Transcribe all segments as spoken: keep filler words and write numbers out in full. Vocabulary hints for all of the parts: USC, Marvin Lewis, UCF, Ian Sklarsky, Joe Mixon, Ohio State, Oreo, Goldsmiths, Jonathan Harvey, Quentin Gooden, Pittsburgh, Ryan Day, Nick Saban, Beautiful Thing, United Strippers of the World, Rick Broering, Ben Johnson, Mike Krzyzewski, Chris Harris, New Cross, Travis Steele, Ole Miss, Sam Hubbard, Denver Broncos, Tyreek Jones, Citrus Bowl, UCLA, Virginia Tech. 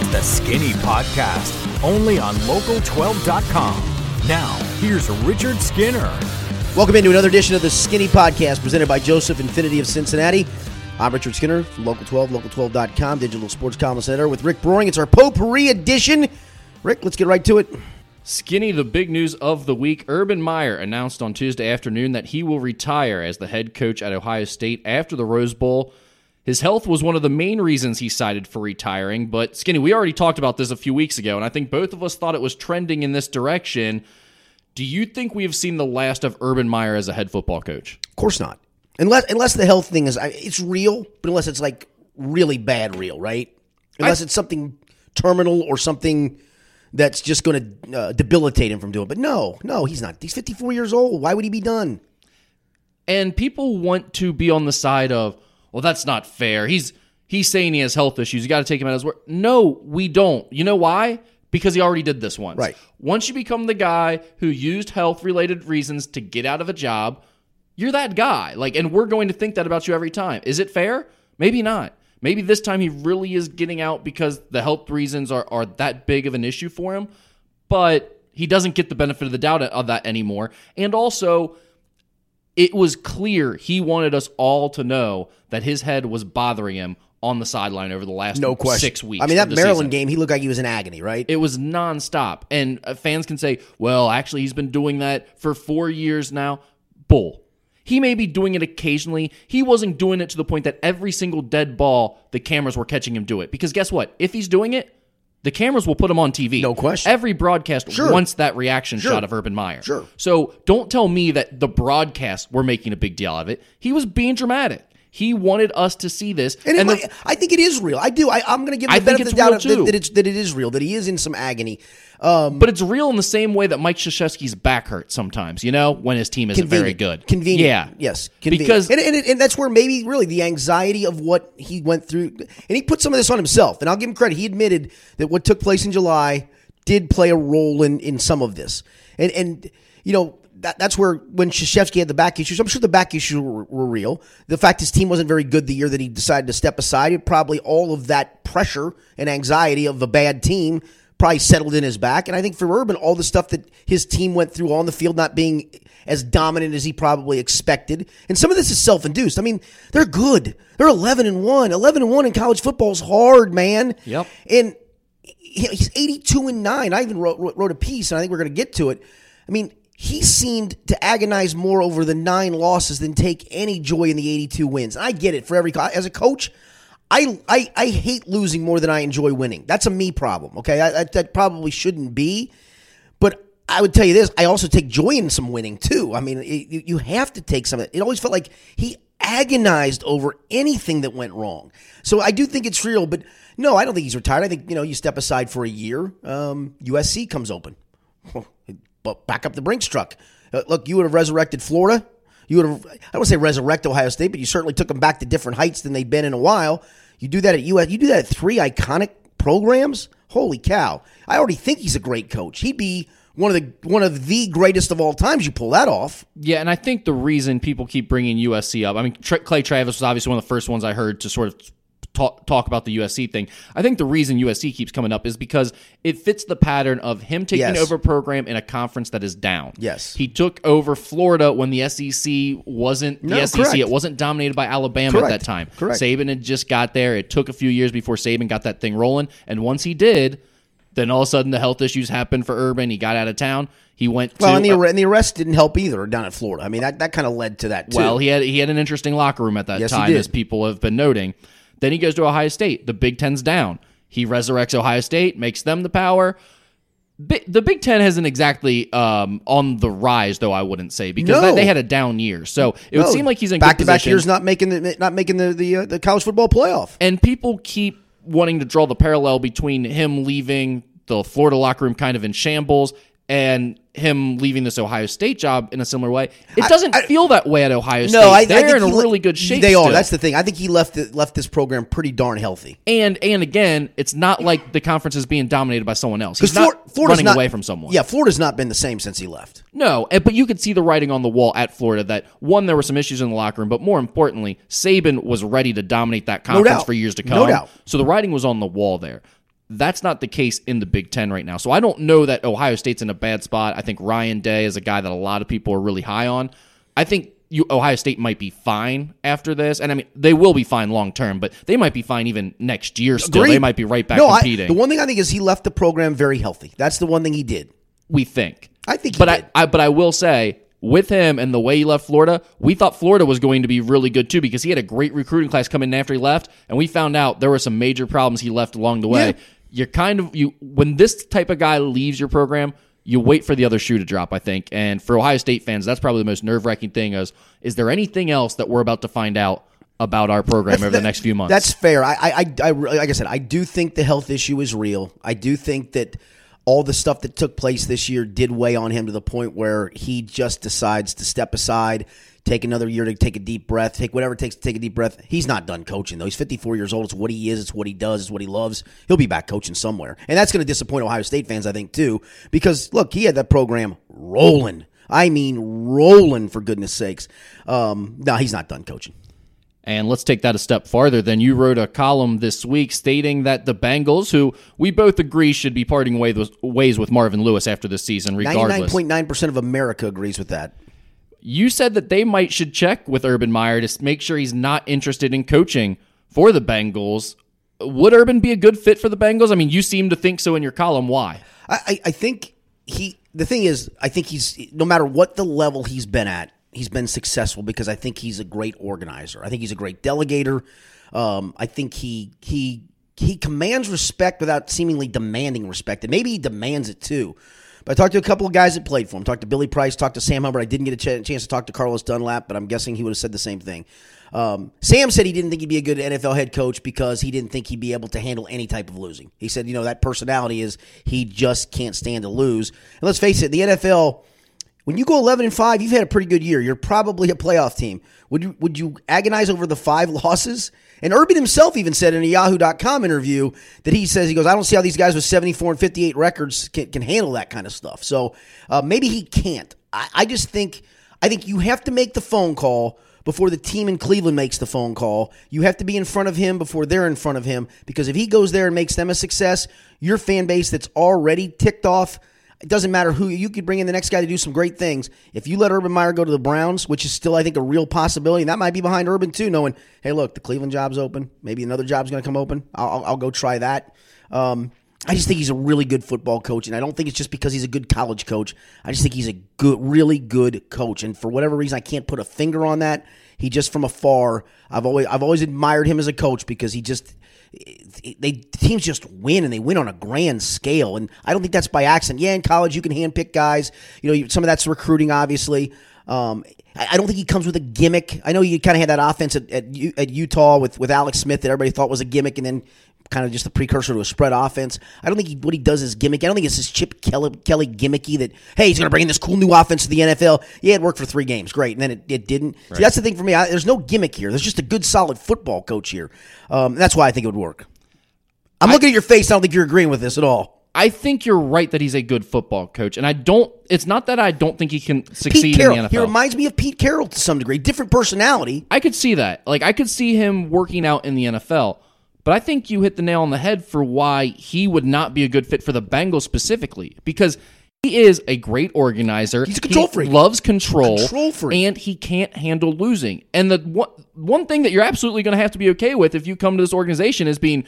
It's the Skinny Podcast, only on Local twelve dot com. Now, here's Richard Skinner. Welcome into another edition of the Skinny Podcast, presented by Joseph Infinity of Cincinnati. I'm Richard Skinner from Local twelve, Local twelve dot com, digital sports columnist editor with Rick Broering. It's our Potpourri edition. Rick, let's get right to it. Skinny, the big news of the week. Urban Meyer announced on Tuesday afternoon that he will retire as the head coach at Ohio State after the Rose Bowl. His health was one of the main reasons he cited for retiring, but Skinny, we already talked about this a few weeks ago, and I think both of us thought it was trending in this direction. Do you think we have seen the last of Urban Meyer as a head football coach? Of course not. Unless unless the health thing is, it's real, but unless it's like really bad real, right? Unless I, it's something terminal or something that's just going to uh, debilitate him from doing it. But no, no, he's not. He's fifty-four years old. Why would he be done? And people want to be on the side of, well, that's not fair. He's he's saying he has health issues. You got to take him at his word. No, we don't. You know why? Because he already did this once. Right. Once you become the guy who used health-related reasons to get out of a job, you're that guy. Like, and we're going to think that about you every time. Is it fair? Maybe not. Maybe this time he really is getting out because the health reasons are, are that big of an issue for him. But he doesn't get the benefit of the doubt of that anymore. And also, it was clear he wanted us all to know that his head was bothering him on the sideline over the last no question. six weeks. I mean, that Maryland game, he looked like he was in agony, right? It was nonstop. And fans can say, well, actually, he's been doing that for four years now. Bull. He may be doing it occasionally. He wasn't doing it to the point that every single dead ball, the cameras were catching him do it. Because guess what? If he's doing it, the cameras will put him on T V. No question. Every broadcast sure. wants that reaction sure. shot of Urban Meyer. Sure. So don't tell me that the broadcasts were making a big deal out of it. He was being dramatic. He wanted us to see this. And, and it, the, I think it is real. I do. I, I'm going to give the benefit of the doubt that, that, it's, that it is real, that he is in some agony. Um, but it's real in the same way that Mike Krzyzewski's back hurts sometimes, you know, when his team isn't very good. Convenient. Yeah. Yes. Convenient. Because, and, and, and that's where maybe really the anxiety of what he went through. And he put some of this on himself. And I'll give him credit. He admitted that what took place in July did play a role in, in some of this. And, and you know, That, that's where when Krzyzewski had the back issues, I'm sure the back issues were, were real. The fact his team wasn't very good the year that he decided to step aside, it probably all of that pressure and anxiety of a bad team probably settled in his back. And I think for Urban, all the stuff that his team went through on the field, not being as dominant as he probably expected. And some of this is self-induced. I mean, they're good. They're eleven and one. eleven and one in college football is hard, man. Yep. And he's eighty-two and nine. I even wrote, wrote a piece, and I think we're going to get to it. I mean, he seemed to agonize more over the nine losses than take any joy in the eighty-two wins. And I get it. For every as a coach, I, I I hate losing more than I enjoy winning. That's a me problem. Okay, I, I, that probably shouldn't be. But I would tell you this: I also take joy in some winning too. I mean, it, you have to take some of it. It always felt like he agonized over anything that went wrong. So I do think it's real. But no, I don't think he's retired. I think you know you step aside for a year. Um, U S C comes open. But back up the Brinks truck. Uh, look, you would have resurrected Florida. You would have, I don't want to say resurrect Ohio State, but you certainly took them back to different heights than they've been in a while. You do that at U S, you do that at three iconic programs. Holy cow. I already think he's a great coach. He'd be one of the one of the greatest of all times. You pull that off. Yeah, and I think the reason people keep bringing U S C up, I mean, Tra- Clay Travis was obviously one of the first ones I heard to sort of Talk, talk about the U S C thing. I think the reason U S C keeps coming up is because it fits the pattern of him taking yes. over a program in a conference that is down. Yes. He took over Florida when the S E C wasn't no, the S E C. Correct. It wasn't dominated by Alabama correct. At that time. Correct. Saban had just got there. It took a few years before Saban got that thing rolling. And once he did, then all of a sudden the health issues happened for Urban. He got out of town. He went well, to... Well, and the, ar- and the arrest didn't help either down at Florida. I mean, that, that kind of led to that, too. Well, he had, he had an interesting locker room at that yes, time, as people have been noting. Then he goes to Ohio State. The Big Ten's down. He resurrects Ohio State, makes them the power. B- the Big Ten isn't exactly um, on the rise, though, I wouldn't say, because no. they, they had a down year. So it no. would seem like he's in back good position. Back-to-back years not making the not making the, the, uh, the college football playoff. And people keep wanting to draw the parallel between him leaving the Florida locker room kind of in shambles and him leaving this Ohio State job in a similar way. It doesn't I, I, feel that way at Ohio State. No, I, They're I think in a le- really good shape. They are. Still. That's the thing. I think he left the, left this program pretty darn healthy. And and again, it's not like the conference is being dominated by someone else. He's Flor- not Florida's running not, away from someone. Yeah, Florida's not been the same since he left. No, but you could see the writing on the wall at Florida that, one, there were some issues in the locker room, but more importantly, Saban was ready to dominate that conference no doubt. for years to come. No doubt. So the writing was on the wall there. That's not the case in the Big Ten right now. So I don't know that Ohio State's in a bad spot. I think Ryan Day is a guy that a lot of people are really high on. I think you, Ohio State might be fine after this. And, I mean, they will be fine long term, but they might be fine even next year still. Great. They might be right back no, competing. I, the one thing I think is he left the program very healthy. That's the one thing he did. We think. I think he but did. I, I, but I will say, with him and the way he left Florida, we thought Florida was going to be really good too because he had a great recruiting class come in after he left, and we found out there were some major problems he left along the way. Yeah. You're kind of you when this type of guy leaves your program, you wait for the other shoe to drop, I think. And for Ohio State fans, that's probably the most nerve-wracking thing is, is there anything else that we're about to find out about our program that's, over that, the next few months? That's fair. I, I, I, like I said, I do think the health issue is real. I do think that all the stuff that took place this year did weigh on him to the point where he just decides to step aside, take another year to take a deep breath, take whatever it takes to take a deep breath. He's not done coaching, though. He's fifty-four years old. It's what he is. It's what he does. It's what he loves. He'll be back coaching somewhere. And that's going to disappoint Ohio State fans, I think, too, because, look, he had that program rolling. I mean rolling, for goodness sakes. Um, no, he's not done coaching. And let's take that a step farther. Then you wrote a column this week stating that the Bengals, who we both agree should be parting ways with Marvin Lewis after this season, regardless. ninety-nine point nine percent of America agrees with that. You said that they might should check with Urban Meyer to make sure he's not interested in coaching for the Bengals. Would Urban be a good fit for the Bengals? I mean, you seem to think so in your column. Why? I, I think he. The thing is, I think he's, no matter what the level he's been at, he's been successful because I think he's a great organizer. I think he's a great delegator. Um, I think he he he commands respect without seemingly demanding respect, and maybe he demands it too. But I talked to a couple of guys that played for him. Talked to Billy Price, talked to Sam Hubbard. I didn't get a ch- chance to talk to Carlos Dunlap, but I'm guessing he would have said the same thing. Um, Sam said he didn't think he'd be a good N F L head coach because he didn't think he'd be able to handle any type of losing. He said, you know, that personality is he just can't stand to lose. And let's face it, the N F L... when you go eleven and five, you've had a pretty good year. You're probably a playoff team. Would you would you agonize over the five losses? And Urban himself even said in a Yahoo dot com interview that he says, he goes, I don't see how these guys with seventy-four and fifty-eight records can, can handle that kind of stuff. So uh, maybe he can't. I, I just think I think you have to make the phone call before the team in Cleveland makes the phone call. You have to be in front of him before they're in front of him, because if he goes there and makes them a success, your fan base that's already ticked off, it doesn't matter who. You could bring in the next guy to do some great things. If you let Urban Meyer go to the Browns, which is still, I think, a real possibility, and that might be behind Urban too, knowing, hey, look, the Cleveland job's open. Maybe another job's going to come open. I'll, I'll go try that. Um, I just think he's a really good football coach, and I don't think it's just because he's a good college coach. I just think he's a good, really good coach, and for whatever reason, I can't put a finger on that. He just, from afar, I've always I've always admired him as a coach because he just – They teams just win, and they win on a grand scale, and I don't think that's by accident. Yeah, in college you can handpick guys. You know, some of that's recruiting, obviously. Um, I don't think he comes with a gimmick. I know you kind of had that offense at, at at Utah with with Alex Smith that everybody thought was a gimmick, and then kind of just the precursor to a spread offense. I don't think he, what he does is gimmick. I don't think it's this Chip Kelly, Kelly gimmicky that, hey, he's going to bring in this cool new offense to the N F L. Yeah, it worked for three games. Great. And then it, it didn't. Right. See, that's the thing for me. I, there's no gimmick here. There's just a good, solid football coach here. Um, that's why I think it would work. I'm I, looking at your face. I don't think you're agreeing with this at all. I think you're right that he's a good football coach, and I don't. It's not that I don't think he can succeed Pete in the N F L. He reminds me of Pete Carroll to some degree. Different personality. I could see that. Like, I could see him working out in the N F L. But I think you hit the nail on the head for why he would not be a good fit for the Bengals specifically, because he is a great organizer. He's a control he freak. Loves control, control freak. And he can't handle losing. And the one, one thing that you're absolutely going to have to be okay with if you come to this organization is being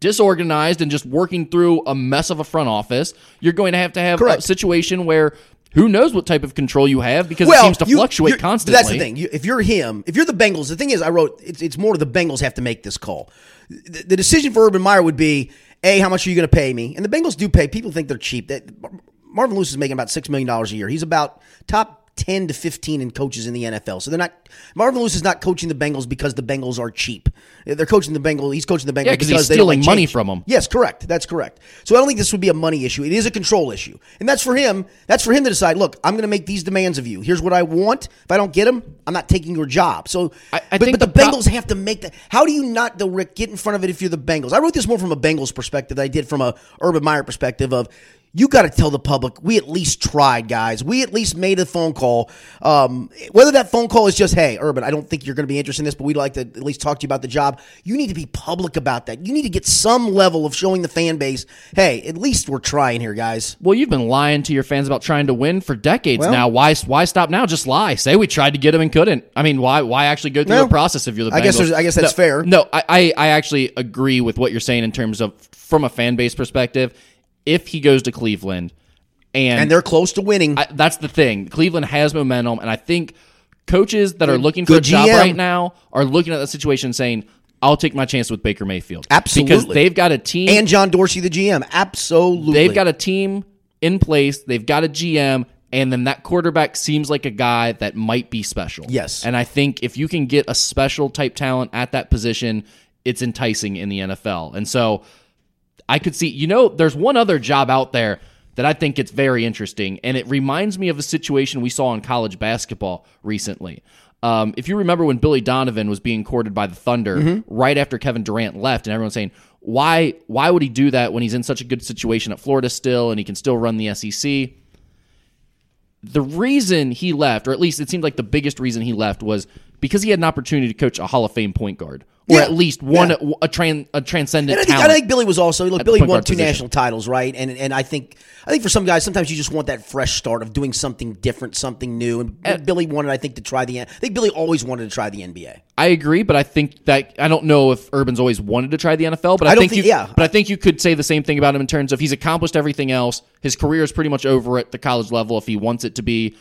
disorganized and just working through a mess of a front office. You're going to have to have Correct. A situation where who knows what type of control you have, because well, it seems to you, fluctuate constantly. That's the thing. You, if you're him, if you're the Bengals, the thing is, I wrote, it's, it's more the Bengals have to make this call. The, the decision for Urban Meyer would be, A, how much are you going to pay me? And the Bengals do pay. People think they're cheap. They, Marvin Lewis is making about six million dollars a year. He's about top ten to fifteen in coaches in the N F L. So they're not, Marvin Lewis is not coaching the Bengals because the Bengals are cheap. They're coaching the Bengals. He's coaching the Bengals yeah, because he's stealing they like money from them. Yes, correct. That's correct. So I don't think this would be a money issue. It is a control issue. And that's for him. That's for him to decide, look, I'm going to make these demands of you. Here's what I want. If I don't get them, I'm not taking your job. So, I, I but, think but the, the Bengals pro- have to make that. How do you not, though, Rick, get in front of it if you're the Bengals? I wrote this more from a Bengals perspective than I did from a Urban Meyer perspective of, you got to tell the public, we at least tried, guys. We at least made a phone call. Um, whether that phone call is just, hey, Urban, I don't think you're going to be interested in this, but we'd like to at least talk to you about the job. You need to be public about that. You need to get some level of showing the fan base, hey, at least we're trying here, guys. Well, you've been lying to your fans about trying to win for decades well, now. Why why stop now? Just lie. Say we tried to get him and couldn't. I mean, why why actually go through no, the process if you're the Bengals? I guess, I guess that's no, fair. No, I, I actually agree with what you're saying in terms of from a fan base perspective. If he goes to Cleveland, and, and they're close to winning, I, that's the thing. Cleveland has momentum, and I think coaches that good, are looking for a job G M right now are looking at the situation saying, I'll take my chance with Baker Mayfield. Absolutely. Because they've got a team. And John Dorsey, the G M. Absolutely. They've got a team in place. They've got a G M. And then that quarterback seems like a guy that might be special. Yes. And I think if you can get a special type talent at that position, it's enticing in the N F L. And so I could see, you know, there's one other job out there that I think it's very interesting, and it reminds me of a situation we saw in college basketball recently. Um, if you remember when Billy Donovan was being courted by the Thunder mm-hmm. right after Kevin Durant left, and everyone's saying, why, why would he do that when he's in such a good situation at Florida still, and he can still run the S E C? The reason he left, or at least it seemed like the biggest reason he left, was because he had an opportunity to coach a Hall of Fame point guard. Or yeah, at least one yeah. a, a, tran, a transcendent and I think, talent. I think Billy was also look. Billy won two position. national titles, right? And and I think I think for some guys, sometimes you just want that fresh start of doing something different, something new. And, and Billy wanted, I think, to try the. I think Billy always wanted to try the N B A. I agree, but I think that I don't know if Urban's always wanted to try the N F L, but I, I think, think you, yeah. But I think you could say the same thing about him in terms of he's accomplished everything else. His career is pretty much over at the college level if he wants it to be.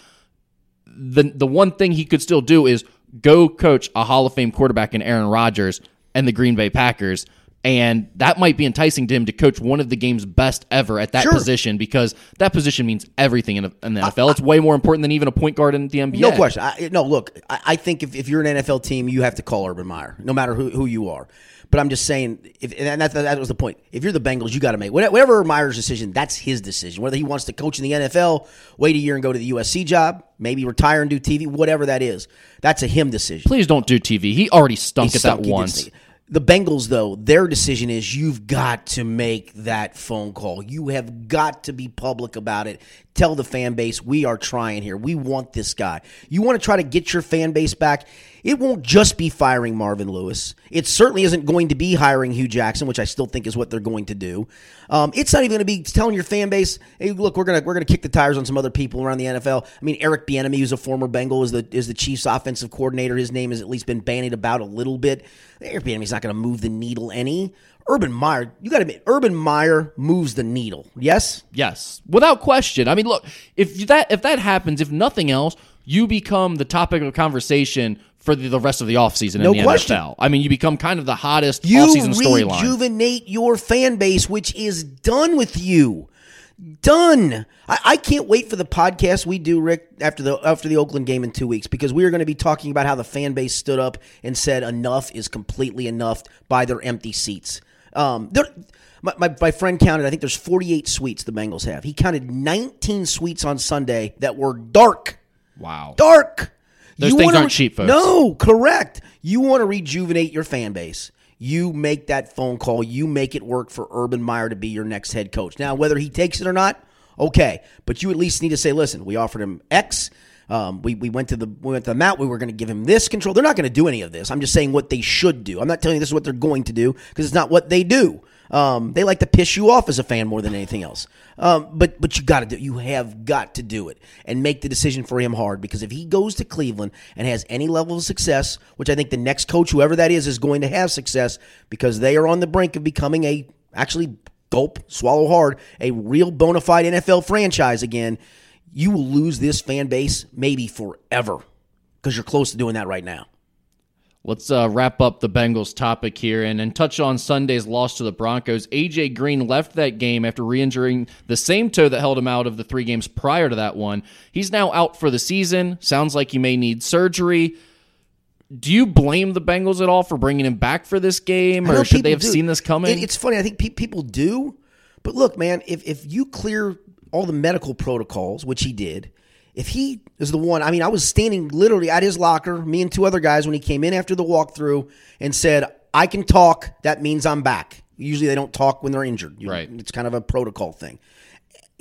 The the one thing he could still do is go coach a Hall of Fame quarterback in Aaron Rodgers and the Green Bay Packers, and that might be enticing to him to coach one of the game's best ever at that sure. position, because that position means everything in, a, in the N F L. I, I, it's way more important than even a point guard in the N B A. No question. I, no, look, I, I think if, if you're an N F L team, you have to call Urban Meyer, no matter who, who you are. But I'm just saying, if, and that, that was the point. If you're the Bengals, you got to make whatever Meyer's decision. That's his decision. Whether he wants to coach in the N F L, wait a year and go to the U S C job, maybe retire and do T V, whatever that is, that's a him decision. Please don't do T V. He already stunk he at stunk, that once. The Bengals, though, their decision is you've got to make that phone call. You have got to be public about it. Tell the fan base, we are trying here. We want this guy. You want to try to get your fan base back? It won't just be firing Marvin Lewis. It certainly isn't going to be hiring Hugh Jackson, which I still think is what they're going to do. Um, it's not even going to be telling your fan base, hey, look, we're going to we're going to kick the tires on some other people around the N F L. I mean, Eric Bieniemy, who's a former Bengal, is the is the Chiefs' offensive coordinator. His name has at least been bandied about a little bit. Eric Bieniemy's not going to move the needle any. Urban Meyer, you got to admit, Urban Meyer moves the needle. Yes? Yes. Without question. I mean, look, if that if that happens, if nothing else, you become the topic of conversation for the, the rest of the offseason no in the question. N F L. I mean, you become kind of the hottest you offseason storyline. You rejuvenate your fan base, which is done with you. Done. I, I can't wait for the podcast we do, Rick, after the after the Oakland game in two weeks, because we are going to be talking about how the fan base stood up and said enough is completely enough by their empty seats. Um, my, my, my friend counted, I think there's forty-eight suites the Bengals have. He counted nineteen suites on Sunday that were dark. Wow. Dark. Those you things aren't re- cheap, folks. No, correct. You want to rejuvenate your fan base. You make that phone call. You make it work for Urban Meyer to be your next head coach. Now, whether he takes it or not, okay. But you at least need to say, listen, we offered him X. Um, we, we went to the we went to the mount. We were going to give him this control. They're not going to do any of this. I'm just saying what they should do. I'm not telling you this is what they're going to do, because it's not what they do. Um, they like to piss you off as a fan more than anything else. Um, but but you got to do. You have got to do it and make the decision for him hard, because if he goes to Cleveland and has any level of success, which I think the next coach, whoever that is, is going to have success, because they are on the brink of becoming a actually gulp swallow hard a real bona fide N F L franchise again. You will lose this fan base maybe forever, because you're close to doing that right now. Let's uh, wrap up the Bengals topic here and, and touch on Sunday's loss to the Broncos. A J. Green left that game after re-injuring the same toe that held him out of the three games prior to that one. He's now out for the season. Sounds like he may need surgery. Do you blame the Bengals at all for bringing him back for this game, or should they have do. seen this coming? It, it's funny. I think pe- people do. But look, man, if if you clear all the medical protocols, which he did, if he is the one, I mean, I was standing literally at his locker, me and two other guys, when he came in after the walkthrough and said, I can talk, that means I'm back. Usually they don't talk when they're injured. Right. It's kind of a protocol thing.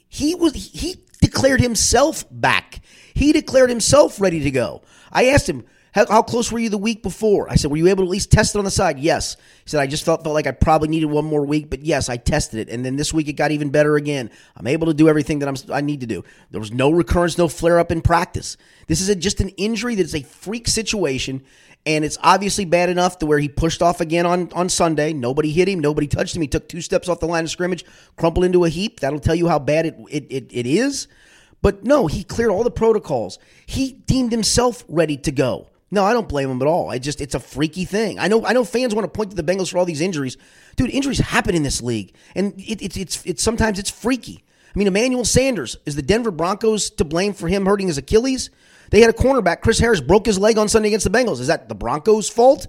He was he declared himself back. He declared himself ready to go. I asked him, how, how close were you the week before? I said, were you able to at least test it on the side? Yes. He said, I just felt, felt like I probably needed one more week, but yes, I tested it. And then this week it got even better again. I'm able to do everything that I'm, I need to do. There was no recurrence, no flare-up in practice. This is a, just an injury that's a freak situation, and it's obviously bad enough to where he pushed off again on, on Sunday. Nobody hit him. Nobody touched him. He took two steps off the line of scrimmage, crumpled into a heap. That'll tell you how bad it it it, it is. But no, he cleared all the protocols. He deemed himself ready to go. No, I don't blame him at all. I just it's a freaky thing. I know I know fans want to point to the Bengals for all these injuries. Dude, injuries happen in this league, and it, it, it's it's sometimes it's freaky. I mean, Emmanuel Sanders, is the Denver Broncos to blame for him hurting his Achilles? They had a cornerback, Chris Harris, broke his leg on Sunday against the Bengals. Is that the Broncos' fault?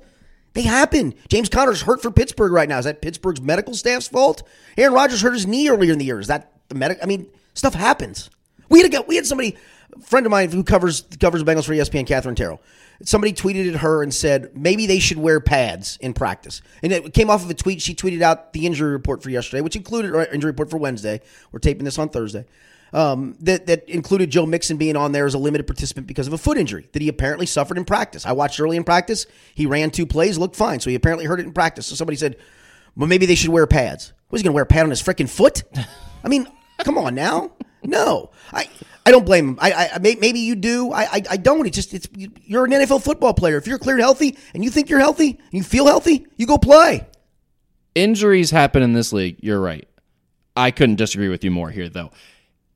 They happen. James Conner's hurt for Pittsburgh right now. Is that Pittsburgh's medical staff's fault? Aaron Rodgers hurt his knee earlier in the year. Is that the medic? I mean, stuff happens. We had a we had somebody, a friend of mine who covers covers Bengals for E S P N, Catherine Terrell. Somebody tweeted at her and said maybe they should wear pads in practice. And it came off of a tweet. She tweeted out the injury report for yesterday, which included or injury report for Wednesday. We're taping this on Thursday. Um, that, that included Joe Mixon being on there as a limited participant because of a foot injury that he apparently suffered in practice. I watched early in practice. He ran two plays, looked fine. So he apparently hurt it in practice. So somebody said, well, maybe they should wear pads. Was he going to wear a pad on his freaking foot? I mean, come on now. No, I, I don't blame him. I, I maybe you do. I, I, I don't. It's just it's you're an N F L football player. If you're cleared healthy and you think you're healthy and you feel healthy, you go play. Injuries happen in this league. You're right. I couldn't disagree with you more here, though.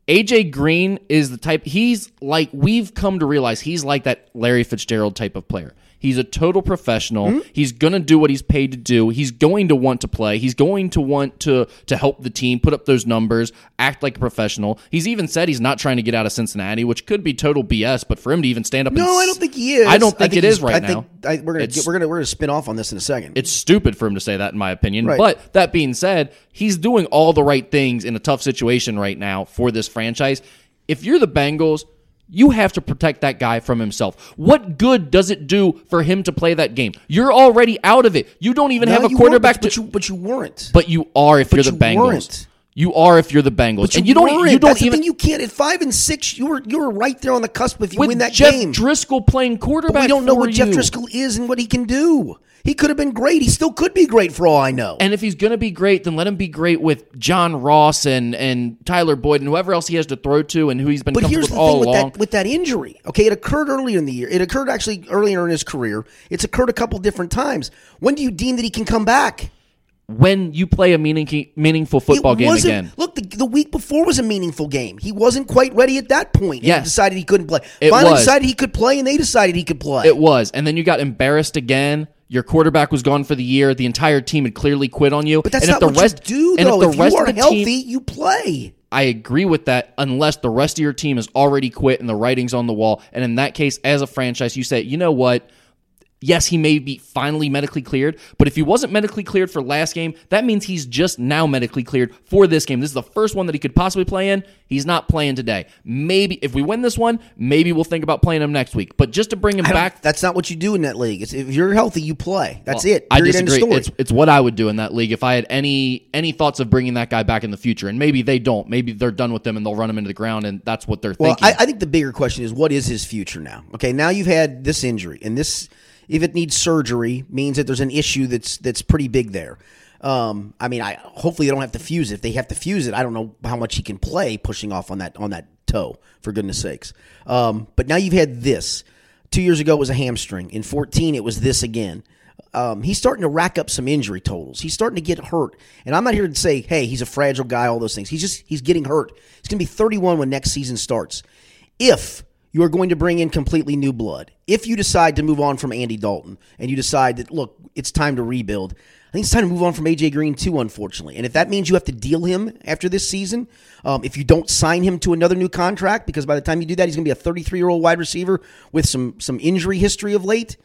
A J. Green is the type, he's like, we've come to realize he's like that Larry Fitzgerald type of player. He's a total professional. Mm-hmm. He's going to do what he's paid to do. He's going to want to play. He's going to want to to help the team, put up those numbers, act like a professional. He's even said he's not trying to get out of Cincinnati, which could be total B S, but for him to even stand up and... No, I don't think he is. I don't think, I think it is right I now. Think, I, we're going we're gonna, we're gonna to spin off on this in a second. It's stupid for him to say that, in my opinion. Right. But that being said, he's doing all the right things in a tough situation right now for this franchise. If you're the Bengals... you have to protect that guy from himself. What good does it do for him to play that game? You're already out of it. You don't even no, have a quarterback. But, to, but, you, but you weren't. But you are if but you're the you Bengals. Weren't. You are if you're the Bengals. But and you, you don't. You don't That's even. The thing you can't. At five and six, you were you were right there on the cusp. If you with win that Jeff game, Driscoll playing quarterback. But we don't know what you. Jeff Driscoll is and what he can do. He could have been great. He still could be great for all I know. And if he's going to be great, then let him be great with John Ross and, and Tyler Boyd and whoever else he has to throw to and who he's been comfortable with all along. But here's the thing with that, with that injury. Okay, it occurred earlier in the year. It occurred actually earlier in his career. It's occurred a couple different times. When do you deem that he can come back? When you play a meaning, meaningful football game again. Look, the, the week before was a meaningful game. He wasn't quite ready at that point. Yes. He decided he couldn't play. It Finally was. decided he could play, and they decided he could play. It was. And then you got embarrassed again. Your quarterback was gone for the year. The entire team had clearly quit on you. But that's and if not the what rest, you do, and though. If, the if rest you are of the healthy, team, you play. I agree with that unless the rest of your team has already quit and the writing's on the wall. And in that case, as a franchise, you say, you know what? Yes, he may be finally medically cleared, but if he wasn't medically cleared for last game, that means he's just now medically cleared for this game. This is the first one that he could possibly play in. He's not playing today. Maybe if we win this one, maybe we'll think about playing him next week. But just to bring him back... That's not what you do in that league. It's, if you're healthy, you play. That's well, it. Period. I disagree. End of story. It's, it's what I would do in that league if I had any any thoughts of bringing that guy back in the future. And maybe they don't. Maybe they're done with them and they'll run him into the ground and that's what they're well, thinking. Well, I, I think the bigger question is what is his future now? Okay, now you've had this injury and this... If it needs surgery, means that there's an issue that's that's pretty big there. Um, I mean, I hopefully they don't have to fuse it. If they have to fuse it, I don't know how much he can play pushing off on that on that toe, for goodness sakes. Um, but now you've had this. Two years ago it was a hamstring. In fourteen it was this again. Um, he's starting to rack up some injury totals. He's starting to get hurt. And I'm not here to say, hey, he's a fragile guy, all those things. He's just he's getting hurt. He's going to be thirty-one when next season starts. If... you are going to bring in completely new blood. If you decide to move on from Andy Dalton and you decide that, look, it's time to rebuild, I think it's time to move on from A J. Green too, unfortunately. And if that means you have to deal him after this season, um, if you don't sign him to another new contract, because by the time you do that, he's going to be a thirty-three-year-old wide receiver with some some injury history of late,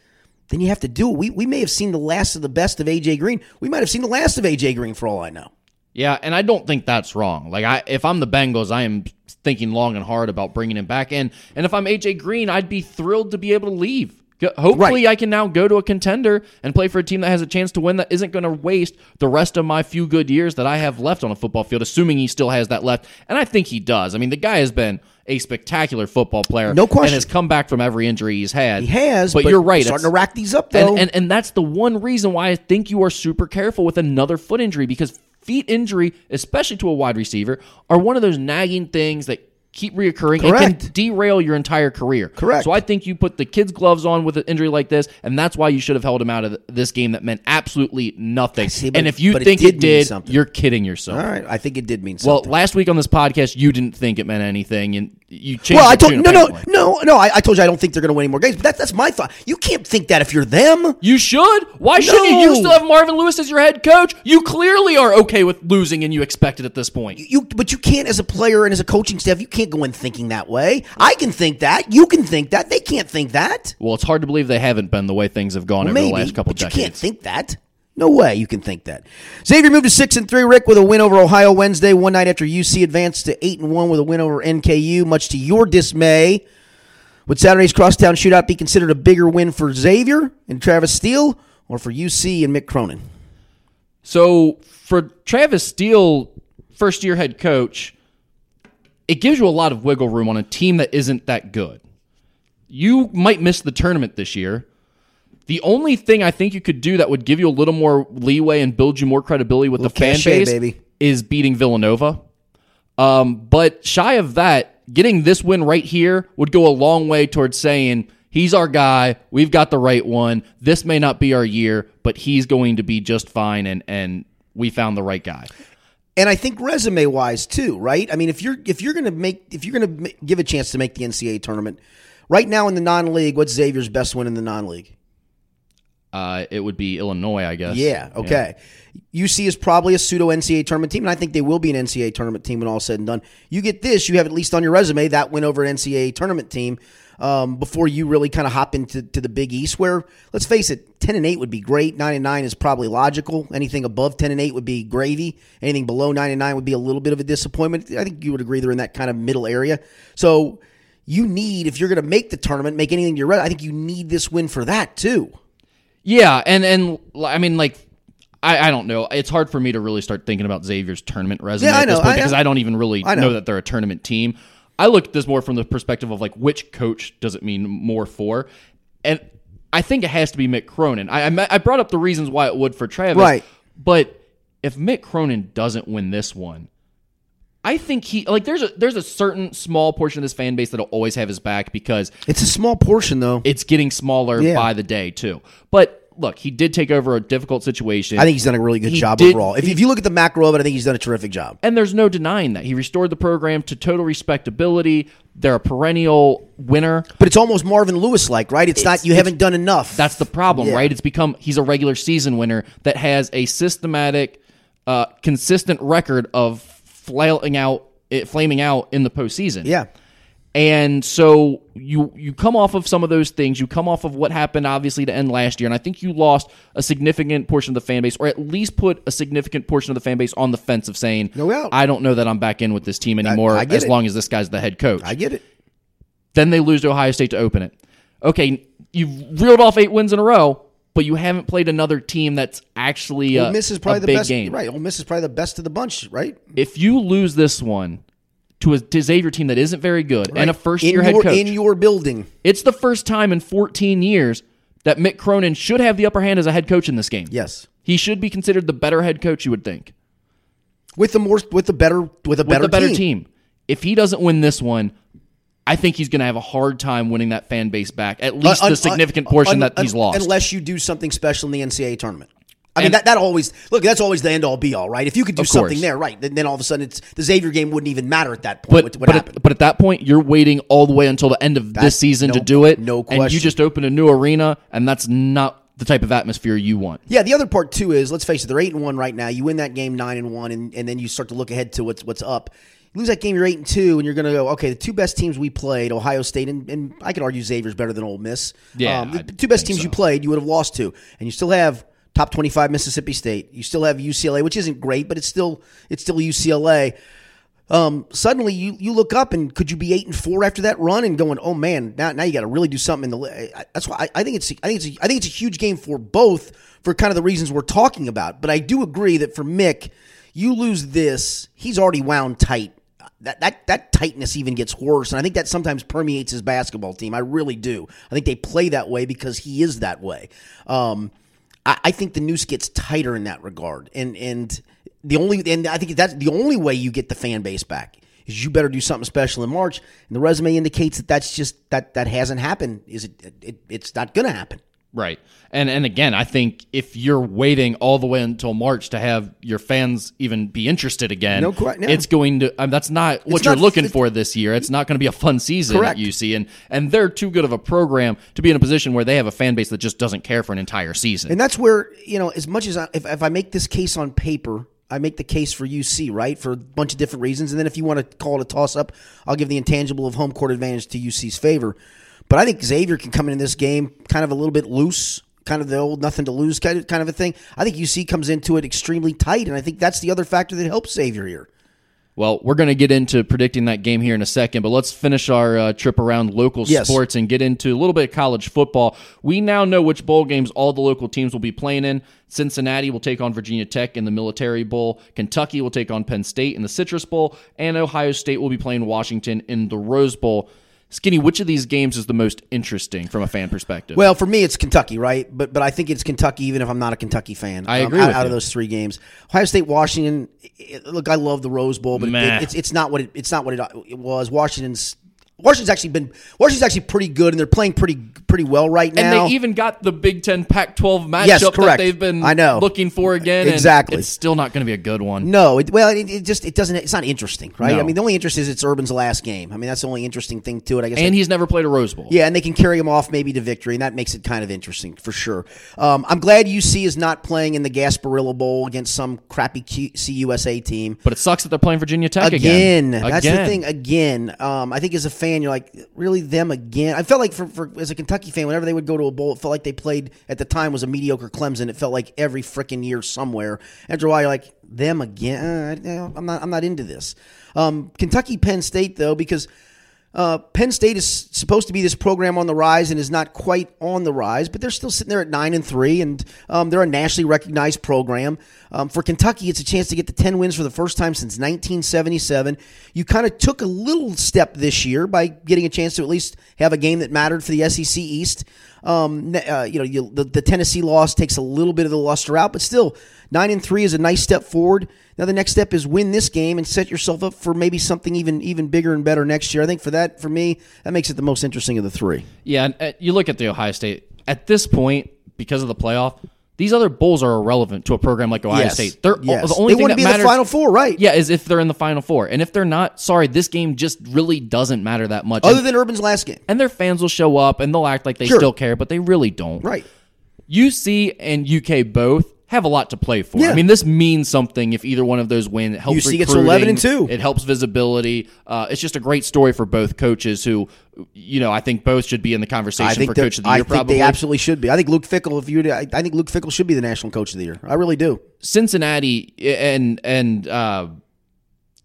then you have to do it. We, we may have seen the last of the best of A J. Green. We might have seen the last of A J. Green for all I know. Yeah, and I don't think that's wrong. Like, I, if I'm the Bengals, I am thinking long and hard about bringing him back in. And if I'm A J. Green, I'd be thrilled to be able to leave. Go, hopefully right. I can now go to a contender and play for a team that has a chance to win, that isn't going to waste the rest of my few good years that I have left on a football field, assuming he still has that left. And I think he does. I mean, the guy has been a spectacular football player. No question. And has come back from every injury he's had. He has, but, but you're right. starting to rack these up, though. And, and, and that's the one reason why I think you are super careful with another foot injury, because feet injury, especially to a wide receiver, are one of those nagging things that keep reoccurring. Correct. It can derail your entire career. Correct. So I think you put the kid's gloves on with an injury like this, and that's why you should have held him out of this game that meant absolutely nothing. See, but, and if you think it did, it did you're kidding yourself. All right, I think it did mean something. Well, last week on this podcast, you didn't think it meant anything, and you changed. Well, I told no, no, no, no, no. I, I told you I don't think they're going to win any more games, but that's that's my thought. You can't think that if you're them. You should. Why no. shouldn't you? You still have Marvin Lewis as your head coach. You clearly are okay with losing, and you expect it at this point. You, you but you can't, as a player and as a coaching staff, you can't. Can't go in thinking that way. I can think that. You can think that. They can't think that. Well, it's hard to believe they haven't been the way things have gone well, over maybe, the last couple but decades. You can't think that. No way you can think that. Xavier moved to six and three, Rick, with a win over Ohio Wednesday, one night after U C advanced to eight and one with a win over N K U, much to your dismay. Would Saturday's crosstown shootout be considered a bigger win for Xavier and Travis Steele, or for U C and Mick Cronin? So for Travis Steele, first year head coach, it gives you a lot of wiggle room on a team that isn't that good. You might miss the tournament this year. The only thing I think you could do that would give you a little more leeway and build you more credibility with the fan cachet, base baby. is beating Villanova. Um, but shy of that, getting this win right here would go a long way towards saying, he's our guy, we've got the right one, this may not be our year, but he's going to be just fine, and, and we found the right guy. And I think resume-wise too, right? I mean, if you're if you're gonna make if you're gonna give a chance to make the N C double A tournament, right now in the non-league, what's Xavier's best win in the non-league? Uh, it would be Illinois, I guess. Yeah. Okay. Yeah. U C is probably a pseudo N C double A tournament team, and I think they will be an N C double A tournament team when all said and done. You get this, you have at least on your resume that win over an N C double A tournament team um, before you really kind of hop into to the Big East, where, let's face it, ten and eight would be great. nine and nine is probably logical. Anything above ten and eight would be gravy. Anything below nine and nine would be a little bit of a disappointment. I think you would agree they're in that kind of middle area. So you need, if you're going to make the tournament, make anything to your resume, I think you need this win for that too. Yeah, and, and I mean, like, I, I don't know. It's hard for me to really start thinking about Xavier's tournament resume yeah, at this know, point I because know. I don't even really know. know that they're a tournament team. I look at this more from the perspective of, like, which coach does it mean more for? And I think it has to be Mick Cronin. I, I, I brought up the reasons why it would for Travis. Right. But if Mick Cronin doesn't win this one, I think he like there's a there's a certain small portion of this fan base that'll always have his back, because it's a small portion though. It's getting smaller yeah. by the day too. But look, he did take over a difficult situation. I think he's done a really good he job did, overall. If, he, if you look at the macro of it, I think he's done a terrific job. And there's no denying that he restored the program to total respectability. They're a perennial winner. But it's almost Marvin Lewis like, right? It's, it's not you it's, haven't done enough. That's the problem, yeah. right? It's become he's a regular season winner that has a systematic, uh, consistent record of flailing out, it flaming out in the postseason. Yeah. And so you you come off of some of those things. You come off of what happened, obviously, to end last year. And I think you lost a significant portion of the fan base, or at least put a significant portion of the fan base on the fence of saying, no doubt. I don't know that I'm back in with this team anymore I, I as it. long as this guy's the head coach. I get it. Then they lose to Ohio State to open it. Okay, you've reeled off eight wins in a row, but you haven't played another team that's actually a, Ole Miss is probably a big the best, game. Right, Ole Miss is probably the best of the bunch, right? If you lose this one to a to Xavier team that isn't very good right. and a first-year head coach. In your building. It's the first time in fourteen years that Mick Cronin should have the upper hand as a head coach in this game. Yes. He should be considered the better head coach, you would think. With the more with the better with a better, with a better team. team. If he doesn't win this one, I think he's going to have a hard time winning that fan base back, at least uh, un, the significant un, portion un, that un, he's lost. Unless you do something special in the N C double A tournament. I and, mean, that, that always, look, that's always the end-all, be-all, right? If you could do something there, right, then, then all of a sudden it's, the Xavier game wouldn't even matter at that point. But, what, what but, happened? At, but at that point, you're waiting all the way until the end of that's, this season no, to do it. No question. And you just open a new arena, and that's not the type of atmosphere you want. Yeah, the other part, too, is, let's face it, they're eight and one right now. You win that game nine and one, and, and then you start to look ahead to what's what's up. Lose that game, you're eight and two, and you're going to go, okay, the two best teams we played, Ohio State, and, and I could argue Xavier's better than Ole Miss. Yeah, um, the two best teams so. you played, you would have lost to. And you still have top twenty-five Mississippi State. You still have U C L A, which isn't great, but it's still it's still U C L A. Um, suddenly you, you look up and could you be eight and four after that run and going, oh man, now, now you got to really do something in the, I, that's why I, I think it's, I think it's, a, I think it's a huge game for both for kind of the reasons we're talking about. But I do agree that for Mick, you lose this, he's already wound tight. That, that, that tightness even gets worse. And I think that sometimes permeates his basketball team. I really do. I think they play that way because he is that way. Um, I, I think the noose gets tighter in that regard. And, and, The only and I think that's the only way you get the fan base back is you better do something special in March. And the resume indicates that that's just that that hasn't happened. Is it? it it's not going to happen. Right. And and again, I think if you're waiting all the way until March to have your fans even be interested again, no, no. it's going to. I mean, that's not what it's you're not, looking for this year. It's not going to be a fun season correct. at U C, and and they're too good of a program to be in a position where they have a fan base that just doesn't care for an entire season. And that's where you know, as much as I, if if I make this case on paper. I make the case for U C, right, for a bunch of different reasons. And then if you want to call it a toss-up, I'll give the intangible of home court advantage to U C's favor. But I think Xavier can come in this game kind of a little bit loose, kind of the old nothing to lose kind of a thing. I think U C comes into it extremely tight, and I think that's the other factor that helps Xavier here. Well, we're going to get into predicting that game here in a second, but let's finish our uh, trip around local yes. sports and get into a little bit of college football. We now know which bowl games all the local teams will be playing in. Cincinnati will take on Virginia Tech in the Military Bowl. Kentucky will take on Penn State in the Citrus Bowl. And Ohio State will be playing Washington in the Rose Bowl. Skinny, which of these games is the most interesting from a fan perspective? Well, for me, it's Kentucky, right? But but I think it's Kentucky, even if I'm not a Kentucky fan. I agree um, out, with you. Out of those three games, Ohio State, Washington. It, look, I love the Rose Bowl, but it, it's it's not what it, it's not what it, it was. Washington's. Washington's actually been Washington's actually pretty good, and they're playing pretty pretty well right now. And they even got the Big Ten Pac twelve matchup yes, that they've been I know. looking for again. Exactly, and it's still not going to be a good one. No, it, well, it, it just it doesn't. It's not interesting, right? No. I mean, the only interest is it's Urban's last game. I mean, that's the only interesting thing to it, I guess. And they, he's never played a Rose Bowl. Yeah, and they can carry him off maybe to victory, and that makes it kind of interesting for sure. Um, I'm glad U C is not playing in the Gasparilla Bowl against some crappy Q, C U S A team. But it sucks that they're playing Virginia Tech again. Again, that's again. the thing. Again, um, I think as a fan. You're like, really, them again? I felt like for, for as a Kentucky fan, whenever they would go to a bowl, it felt like they played, at the time, was a mediocre Clemson. It felt like every freaking year somewhere. After a while, you're like, them again? Uh, I'm not I'm not into this. Um, Kentucky, Penn State, though, because uh, Penn State is supposed to be this program on the rise and is not quite on the rise, but they're still sitting there at nine and three, and um, they're a nationally recognized program. Um, for Kentucky, it's a chance to get to ten wins for the first time since nineteen seventy-seven. You kind of took a little step this year by getting a chance to at least have a game that mattered for the S E C East. Um, uh, you know, you, the, the Tennessee loss takes a little bit of the luster out, but still, nine and three is a nice step forward. Now the next step is win this game and set yourself up for maybe something even even bigger and better next year. I think for that, for me, that makes it the most interesting of the three. Yeah, and you look at the Ohio State at this point because of the playoff. These other bowls are irrelevant to a program like Ohio yes. State. They're yes. the only they thing that matters. They want to be in the Final Four, right? Yeah, is if they're in the Final Four. And if they're not, sorry, this game just really doesn't matter that much. Other and, than Urban's last game. And their fans will show up, and they'll act like they sure. still care, but they really don't. Right. U C and U K both have a lot to play for. Yeah. I mean, this means something if either one of those win. It helps U C gets eleven and two. It helps visibility. Uh, it's just a great story for both coaches who, you know, I think both should be in the conversation for coach of the year. I think probably. They absolutely should be. I think Luke Fickell, if you, I think Luke Fickell should be the national coach of the year. I really do. Cincinnati and and uh,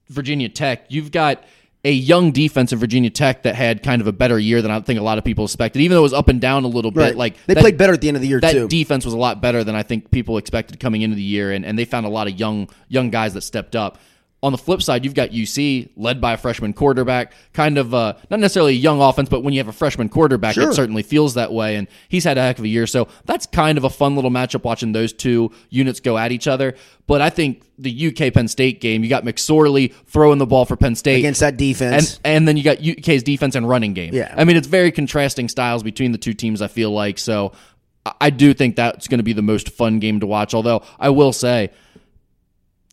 Virginia Tech, you've got a young defense in Virginia Tech that had kind of a better year than I think a lot of people expected, even though it was up and down a little bit. Right. Like They that, played better at the end of the year, that too. That defense was a lot better than I think people expected coming into the year, and, and they found a lot of young young guys that stepped up. On the flip side, you've got U C, led by a freshman quarterback, kind of a, not necessarily a young offense, but when you have a freshman quarterback, sure. it certainly feels that way, and he's had a heck of a year. So that's kind of a fun little matchup watching those two units go at each other. But I think the U K-Penn State game, you got McSorley throwing the ball for Penn State. Against that defense. And, and then you got U K's defense and running game. Yeah. I mean, it's very contrasting styles between the two teams, I feel like. So I do think that's going to be the most fun game to watch, although I will say,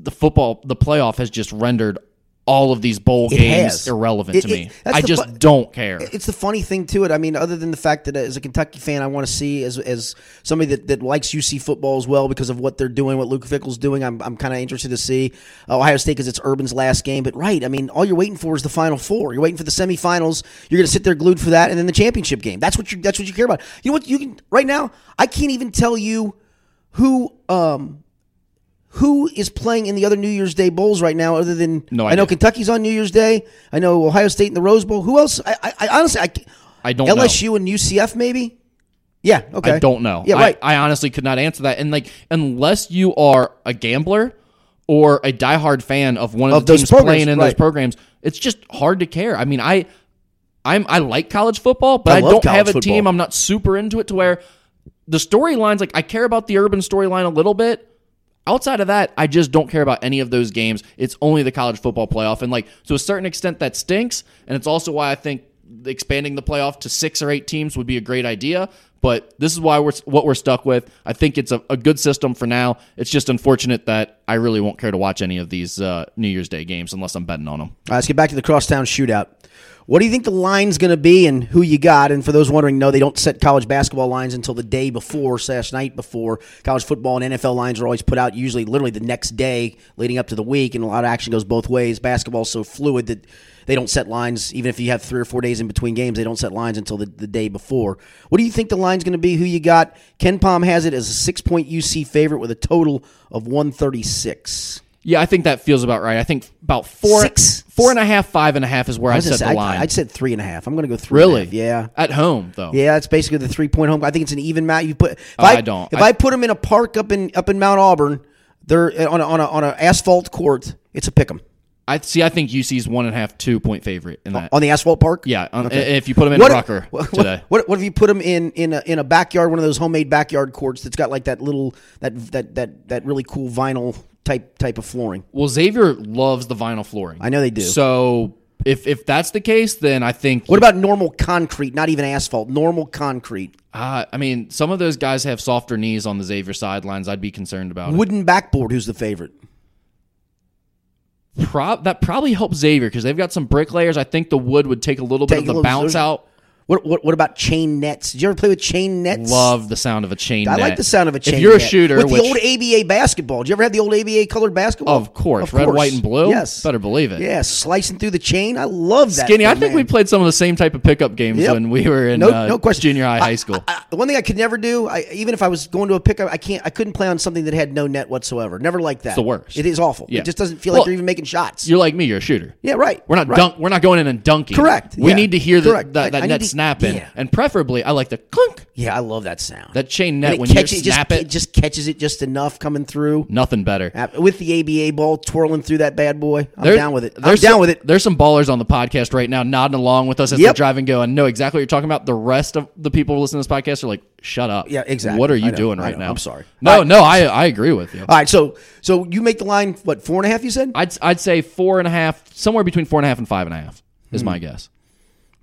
the football, the playoff has just rendered all of these bowl it games has. irrelevant it, to it, me. I just fu- don't care. It's the funny thing to it. I mean, other than the fact that as a Kentucky fan, I want to see as as somebody that, that likes U C football as well because of what they're doing, what Luke Fickell's doing, I'm I'm kind of interested to see uh, Ohio State because it's Urban's last game. But right, I mean, all you're waiting for is the Final Four. You're waiting for the semifinals. You're going to sit there glued for that, and then the championship game. That's what you that's what you care about. You know what? You can right now. I can't even tell you who. Um, who is playing in the other New Year's Day bowls right now other than no idea. I know Kentucky's on New Year's Day. I know Ohio State in the Rose Bowl. Who else? I, I, I honestly, I, I don't L S U know. And U C F maybe? Yeah, okay. I don't know. Yeah, right. I, I honestly could not answer that. And like, unless you are a gambler or a diehard fan of one of, of the teams programs, playing in right. those programs, it's just hard to care. I mean, I I'm I like college football, but I, I don't have a football. team. I'm not super into it to where the storylines, like I care about the Urban storyline a little bit. Outside of that, I just don't care about any of those games. It's only the college football playoff. And like to a certain extent that stinks. And it's also why I think expanding the playoff to six or eight teams would be a great idea. But this is why we're what we're stuck with. I think it's a, a good system for now. It's just unfortunate that I really won't care to watch any of these uh, New Year's Day games unless I'm betting on them. All right, let's get back to the crosstown shootout. What do you think the line's going to be and who you got? And for those wondering, no, they don't set college basketball lines until the day before slash night before. College football and N F L lines are always put out usually literally the next day leading up to the week, and a lot of action goes both ways. Basketball is so fluid that they don't set lines. Even if you have three or four days in between games, they don't set lines until the, the day before. What do you think the line's going to be? Who you got? Ken Palm has it as a six-point U C favorite with a total of one thirty-six. Yeah, I think that feels about right. I think about four, Six. four and a half, five and a half is where I, I set say, the line. I, I said three and a half. I'm going to go three. Really? And a half. Yeah. At home though. Yeah, it's basically the three point home. I think it's an even match. You put. If uh, I, I don't. If I, I put them in a park up in up in Mount Auburn, they're on a, on a, on an asphalt court. It's a pick 'em. I see. I think U C's one and a half, two point favorite in that on the asphalt park. Yeah, on, okay. If you put them in what a rocker if, what, today, what, what if you put them in in a, in a backyard, one of those homemade backyard courts that's got like that little that that that that really cool vinyl type type of flooring? Well, Xavier loves the vinyl flooring. I know they do. So if if that's the case, then I think. What about normal concrete? Not even asphalt. Normal concrete. Uh, I mean, some of those guys have softer knees on the Xavier sidelines. I'd be concerned about wooden it. Backboard. Who's the favorite? Pro- that probably helps Xavier because they've got some brick layers. I think the wood would take a little take bit of the little, bounce out. What, what what about chain nets? Did you ever play with chain nets? Love the sound of a chain I net. I like the sound of a chain net. If you're net. a shooter. With which, the old A B A basketball. Did you ever have the old A B A colored basketball? Of course. Of Red, course. white, and blue? Yes. Better believe it. Yeah, slicing through the chain. I love that. Skinny, thing, I think man. we played some of the same type of pickup games yep. when we were in no, uh, no question. junior high, I, high school. I, I, one thing I could never do, I, even if I was going to a pickup, I can't. I couldn't play on something that had no net whatsoever. Never liked that. It's the worst. It is awful. Yeah. It just doesn't feel well, like you're even making shots. You're like me. You're a shooter. Yeah, right. We're not right. Dunk, We're not going in and dunking. Correct. We yeah. need to hear that net snapping. Yeah. And preferably, I like the clunk. Yeah, I love that sound. That chain net when catches, you snap it, just, it. It just catches it just enough coming through. Nothing better. With the A B A ball twirling through that bad boy, I'm there, down with it. I'm down some, with it. There's some ballers on the podcast right now nodding along with us as yep. they're driving going, know exactly what you're talking about. The rest of the people listening to this podcast are like, shut up. Yeah, exactly. What are you know, doing right now? I'm sorry. No, right. no, I I agree with you. All right, so so you make the line, what, four and a half you said? I'd, I'd say four and a half, somewhere between four and a half and five and a half is hmm. my guess.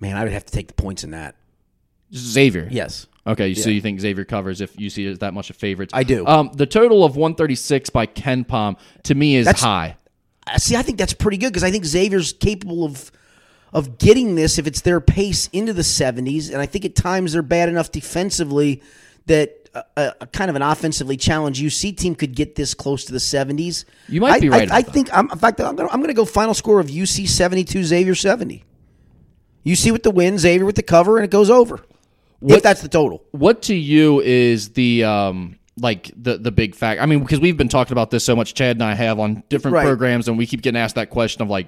Man, I would have to take the points in that. Xavier. Yes. Okay, yeah. So you think Xavier covers if U C is that much of favorites? I do. Um, the total of one thirty-six by Ken Palm, to me, is that's, high. See, I think that's pretty good because I think Xavier's capable of of getting this if it's their pace into the seventies, and I think at times they're bad enough defensively that a, a kind of an offensively challenged U C team could get this close to the seventies. You might I, be right I, I think, I'm, in fact, I'm going to go final score of U C seventy-two, Xavier seventy. U C with the win, Xavier with the cover, and it goes over. What, if that's the total. What to you is the um, like the the big fact? I mean, because we've been talking about this so much, Chad and I have on different right. programs, and we keep getting asked that question of like,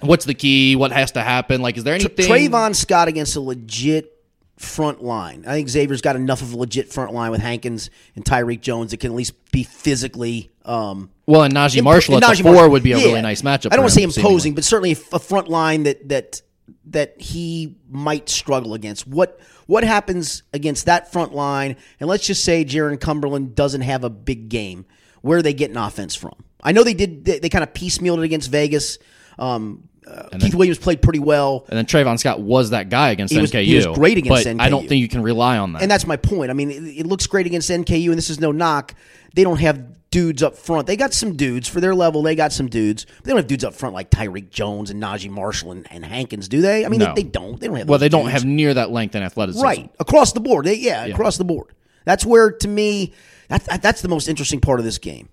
what's the key? What has to happen? Like, is there anything? Trayvon Scott against a legit front line. I think Xavier's got enough of a legit front line with Hankins and Tyreek Jones that can at least be physically. Um, well, and Najee imp- Marshall at Najee the four Marshall. would be a yeah. really nice matchup. I don't want to say imposing, seemingly. but certainly a front line that that. that he might struggle against. What what happens against that front line? And let's just say Jaron Cumberland doesn't have a big game. Where are they getting offense from? I know they did. They, they kind of piecemealed it against Vegas. Um, uh, Keith then, Williams played pretty well. And then Trayvon Scott was that guy against he was, N K U. He was great against but N K U. I don't think you can rely on that. And that's my point. I mean, it, it looks great against N K U, and this is no knock. They don't have dudes up front. They got some dudes. For their level, they got some dudes. They don't have dudes up front like Tyreek Jones and Najee Marshall and, and Hankins, do they? I mean, no. they, they don't. They don't have Well, they don't dudes. have near that length and athleticism. Right. Across the board. They, yeah, yeah, across the board. That's where, to me, that, that's the most interesting part of this game.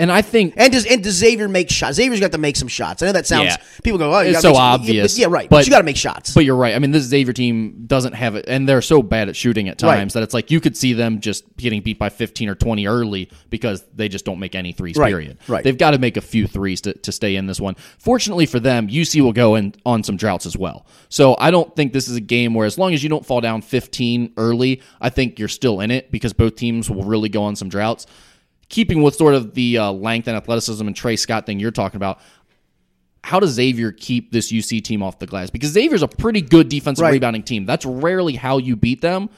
And I think, and does and does Xavier make shots? Xavier's got to make some shots. I know that sounds. Yeah. People go, oh, you it's so obvious. Yeah, yeah, right. But, but you got to make shots. But you're right. I mean, this Xavier team doesn't have it, and they're so bad at shooting at times right. that it's like you could see them just getting beat by fifteen or twenty early because they just don't make any threes. Right. Period. Right. They've got to make a few threes to, to stay in this one. Fortunately for them, U C will go in on some droughts as well. So I don't think this is a game where, as long as you don't fall down fifteen early, I think you're still in it because both teams will really go on some droughts. Keeping with sort of the uh, length and athleticism and Trey Scott thing you're talking about, how does Xavier keep this U C team off the glass? Because Xavier's a pretty good defensive right. rebounding team. That's rarely how you beat them.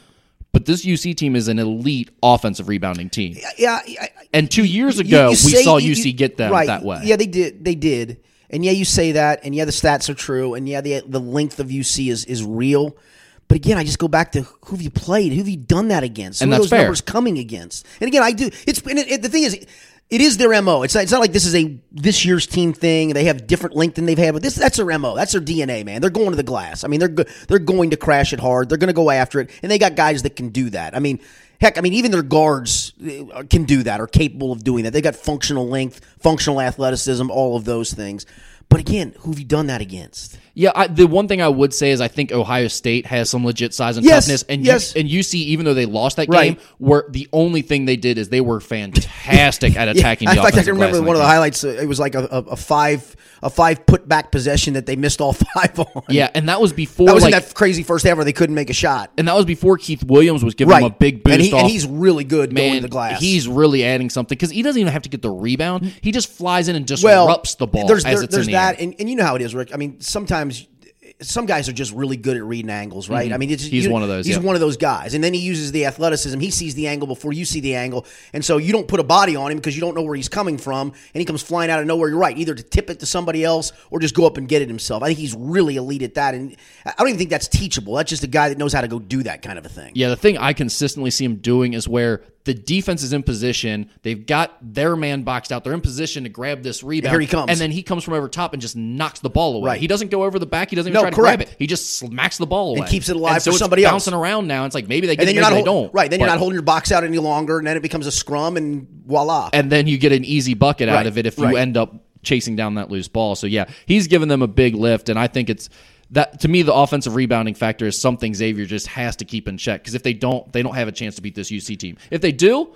But this U C team is an elite offensive rebounding team. Yeah, yeah I, and two years ago, you, you say, we saw you, U C you, get them right. that way. Yeah, they did. They did. And yeah, you say that. And yeah, the stats are true. And yeah, the the length of U C is is real. But again, I just go back to who have you played, who have you done that against, and who are those fair. numbers coming against. And again, I do. It's and it, it, the thing is, it, it is their M O. It's not, it's not like this is a this year's team thing. They have different length than they've had, but this that's their M O. That's their D N A, man. They're going to the glass. I mean, they're go, they're going to crash it hard. They're going to go after it, and they got guys that can do that. I mean, heck, I mean, even their guards can do that, are capable of doing that. They got functional length, functional athleticism, all of those things. But again, who have you done that against? Yeah, I, the one thing I would say is I think Ohio State has some legit size and yes, toughness. And, yes. U, and U C, even though they lost that right. game, were the only thing they did is they were fantastic at attacking yeah, the offensive glass. I can remember one game. of the highlights. It was like a, a, a five a five put-back possession that they missed all five on. Yeah, and that was before. That was like, in that crazy first half where they couldn't make a shot. And that was before Keith Williams was giving right. them a big boost and he, off. And he's really good Man, going to the glass. He's really adding something because he doesn't even have to get the rebound. He just flies in and disrupts well, the ball there's, as there, it's there's in the that, and, and you know how it is, Rick. I mean, sometimes some guys are just really good at reading angles, right? Mm-hmm. I mean, it's, he's you, one of those. He's yeah. one of those guys. And then he uses the athleticism. He sees the angle before you see the angle. And so you don't put a body on him because you don't know where he's coming from. And he comes flying out of nowhere. You're right, either to tip it to somebody else or just go up and get it himself. I think he's really elite at that. And I don't even think that's teachable. That's just a guy that knows how to go do that kind of a thing. Yeah, the thing I consistently see him doing is where the defense is in position. They've got their man boxed out. They're in position to grab this rebound. And here he comes. And then he comes from over top and just knocks the ball away. Right. He doesn't go over the back. He doesn't even no, try to correct. grab it. He just smacks the ball away. And keeps it alive and so for somebody else. bouncing around now. It's like maybe they get it, maybe hold- they don't. Right. Then but, you're not holding your box out any longer, and then it becomes a scrum, and voila. And then you get an easy bucket right. out of it if right. you end up chasing down that loose ball. So, yeah, he's given them a big lift, and I think it's – that to me, the offensive rebounding factor is something Xavier just has to keep in check because if they don't, they don't have a chance to beat this U C team. If they do,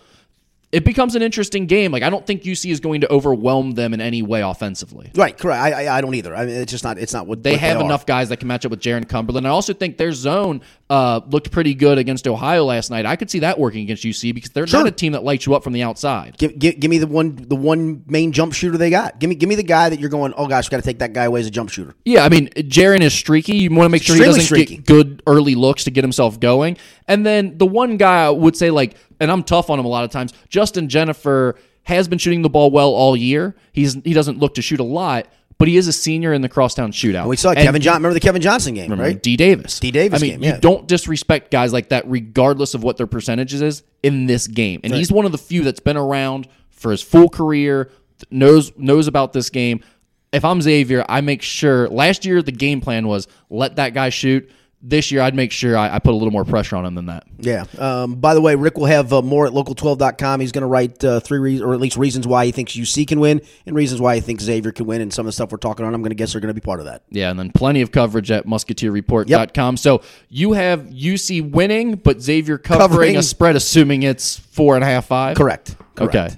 it becomes an interesting game. Like I don't think U C is going to overwhelm them in any way offensively. Right, correct. I I, I don't either. I mean, it's just not. It's not what they what have they enough guys that can match up with Jaron Cumberland. I also think their zone uh, looked pretty good against Ohio last night. I could see that working against U C because they're sure. not a team that lights you up from the outside. Give, give, give me the one the one main jump shooter they got. Give me give me the guy that you're going. Oh gosh, got to take that guy away as a jump shooter. Yeah, I mean Jaron is streaky. You want to make sure Extremely he doesn't streaky. get good early looks to get himself going. And then the one guy I would say like. And I'm tough on him a lot of times. Justin Jennifer has been shooting the ball well all year. He's he doesn't look to shoot a lot, but he is a senior in the crosstown shootout. We saw and Kevin Johnson. Remember the Kevin Johnson game, right? D. Davis. D. Davis. I mean, game, yeah. you don't disrespect guys like that, regardless of what their percentages is in this game. And right. he's one of the few that's been around for his full career, knows knows about this game. If I'm Xavier, I make sure. Last year, the game plan was let that guy shoot. This year, I'd make sure I, I put a little more pressure on him than that. Yeah. Um, by the way, Rick will have uh, more at local twelve dot com. He's going to write uh, three re- or at least reasons why he thinks U C can win and reasons why he thinks Xavier can win. And some of the stuff we're talking on, I'm going to guess are going to be part of that. Yeah, and then plenty of coverage at musketeer report dot com. Yep. So you have U C winning, but Xavier covering, covering. a spread, assuming it's four and a half, five? Correct. Correct. Okay.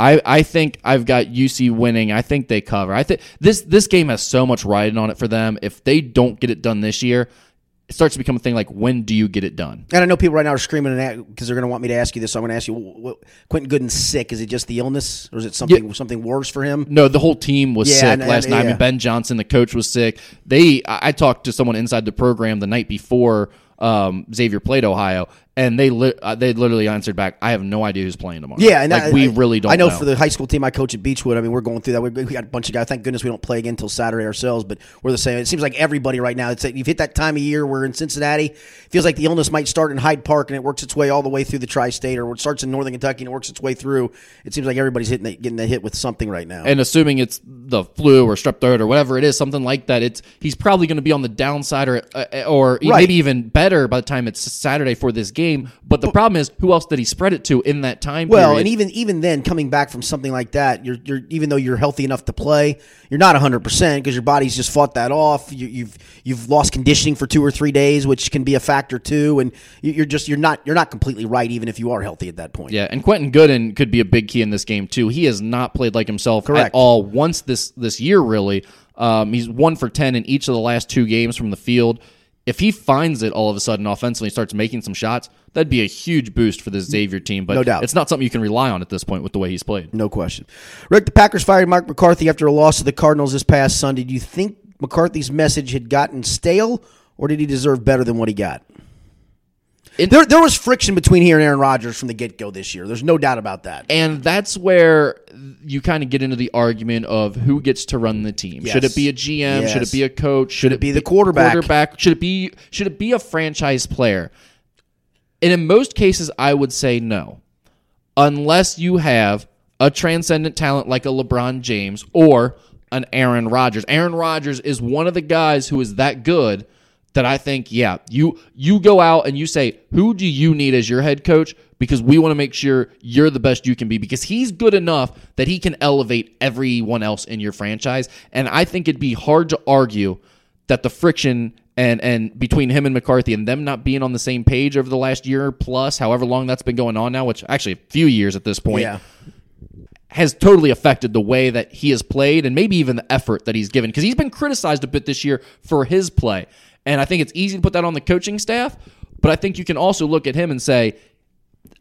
I, I think I've got U C winning. I think they cover. I think this this game has so much riding on it for them. If they don't get it done this year, it starts to become a thing like, when do you get it done? And I know people right now are screaming because they're going to want me to ask you this. So I'm going to ask you, what, what, Quentin Gooden's sick. Is it just the illness or is it something yeah. something worse for him? No, the whole team was yeah, sick and, last and, night. Yeah. I mean, Ben Johnson, the coach, was sick. They, I, I talked to someone inside the program the night before um, Xavier played Ohio, and they li- uh, they literally answered back, I have no idea who's playing tomorrow. Yeah, and like, I, we I, really don't I know, know. For the high school team I coach at Beachwood, I mean, we're going through that. We, we got a bunch of guys. Thank goodness we don't play again until Saturday ourselves, but we're the same. It seems like everybody right now, it's, you've hit that time of year where in Cincinnati, it feels like the illness might start in Hyde Park, and it works its way all the way through the tri-state, or it starts in northern Kentucky, and it works its way through. It seems like everybody's hitting the, getting the hit with something right now. And assuming it's the flu or strep throat or whatever it is, something like that, it's he's probably going to be on the downside or uh, or right. maybe even better by the time it's Saturday for this game. But the but, problem is, who else did he spread it to in that time well, period? Well, and even even then, coming back from something like that, you're you're even though you're healthy enough to play, you're not one hundred percent because your body's just fought that off. You, you've you've lost conditioning for two or three days, which can be a factor too, and you're just you're not you're not completely right, even if you are healthy at that point. Yeah, and Quentin Gooden could be a big key in this game too. He has not played like himself Correct. At all once this this year, really. Um, he's one for ten in each of the last two games from the field. If he finds it all of a sudden offensively and starts making some shots, that'd be a huge boost for the Xavier team. But no doubt. It's not something you can rely on at this point with the way he's played. No question. Rick, the Packers fired Mike McCarthy after a loss to the Cardinals this past Sunday. Do you think McCarthy's message had gotten stale, or did he deserve better than what he got? It, there, there was friction between he and Aaron Rodgers from the get-go this year. There's no doubt about that. And that's where you kind of get into the argument of who gets to run the team. Yes. Should it be a G M? Yes. Should it be a coach? Should, should it be, be the quarterback? quarterback? Should it be should it be a franchise player? And in most cases, I would say no, unless you have a transcendent talent like a LeBron James or an Aaron Rodgers. Aaron Rodgers is one of the guys who is that good that I think, yeah, you you go out and you say, who do you need as your head coach? Because we want to make sure you're the best you can be. Because he's good enough that he can elevate everyone else in your franchise. And I think it'd be hard to argue that the friction and and between him and McCarthy and them not being on the same page over the last year plus, however long that's been going on now, which actually a few years at this point, yeah. has totally affected the way that he has played and maybe even the effort that he's given. Because he's been criticized a bit this year for his play. And I think it's easy to put that on the coaching staff, but I think you can also look at him and say,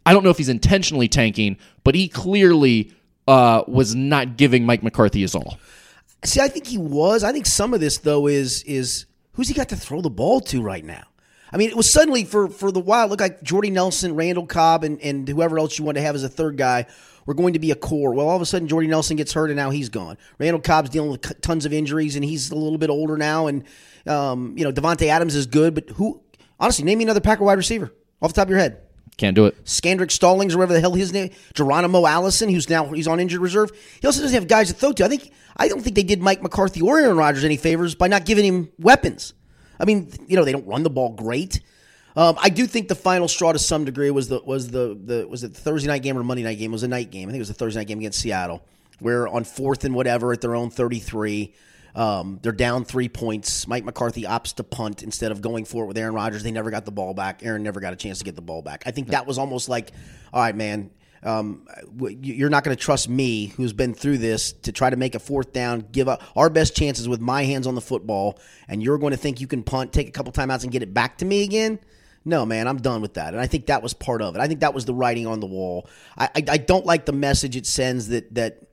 I don't know if he's intentionally tanking, but he clearly uh, was not giving Mike McCarthy his all. See, I think he was. I think some of this, though, is is who's he got to throw the ball to right now? I mean, it was suddenly, for, for the while, it looked like Jordy Nelson, Randall Cobb, and, and whoever else you want to have as a third guy were going to be a core. Well, all of a sudden, Jordy Nelson gets hurt, and now he's gone. Randall Cobb's dealing with tons of injuries, and he's a little bit older now. And, um, you know, Devontae Adams is good, but who, honestly, name me another Packer wide receiver off the top of your head. Can't do it. Scandrick Stallings, or whatever the hell his name, Geronimo Allison, who's now he's on injured reserve. He also doesn't have guys to throw to. I think I don't think they did Mike McCarthy or Aaron Rodgers any favors by not giving him weapons. I mean, you know, they don't run the ball great. Um, I do think the final straw to some degree was the was the, the was it the Thursday night game or Monday night game? It was a night game. I think it was the Thursday night game against Seattle, where on fourth and whatever at their own thirty-three, um, they're down three points. Mike McCarthy opts to punt instead of going for it with Aaron Rodgers. They never got the ball back. Aaron never got a chance to get the ball back. I think that was almost like, all right, man, um, you're not going to trust me, who's been through this, to try to make a fourth down, give up our best chances with my hands on the football, and you're going to think you can punt, take a couple timeouts, and get it back to me again? No, man, I'm done with that. And I think that was part of it. I think that was the writing on the wall. I, I, I don't like the message it sends that that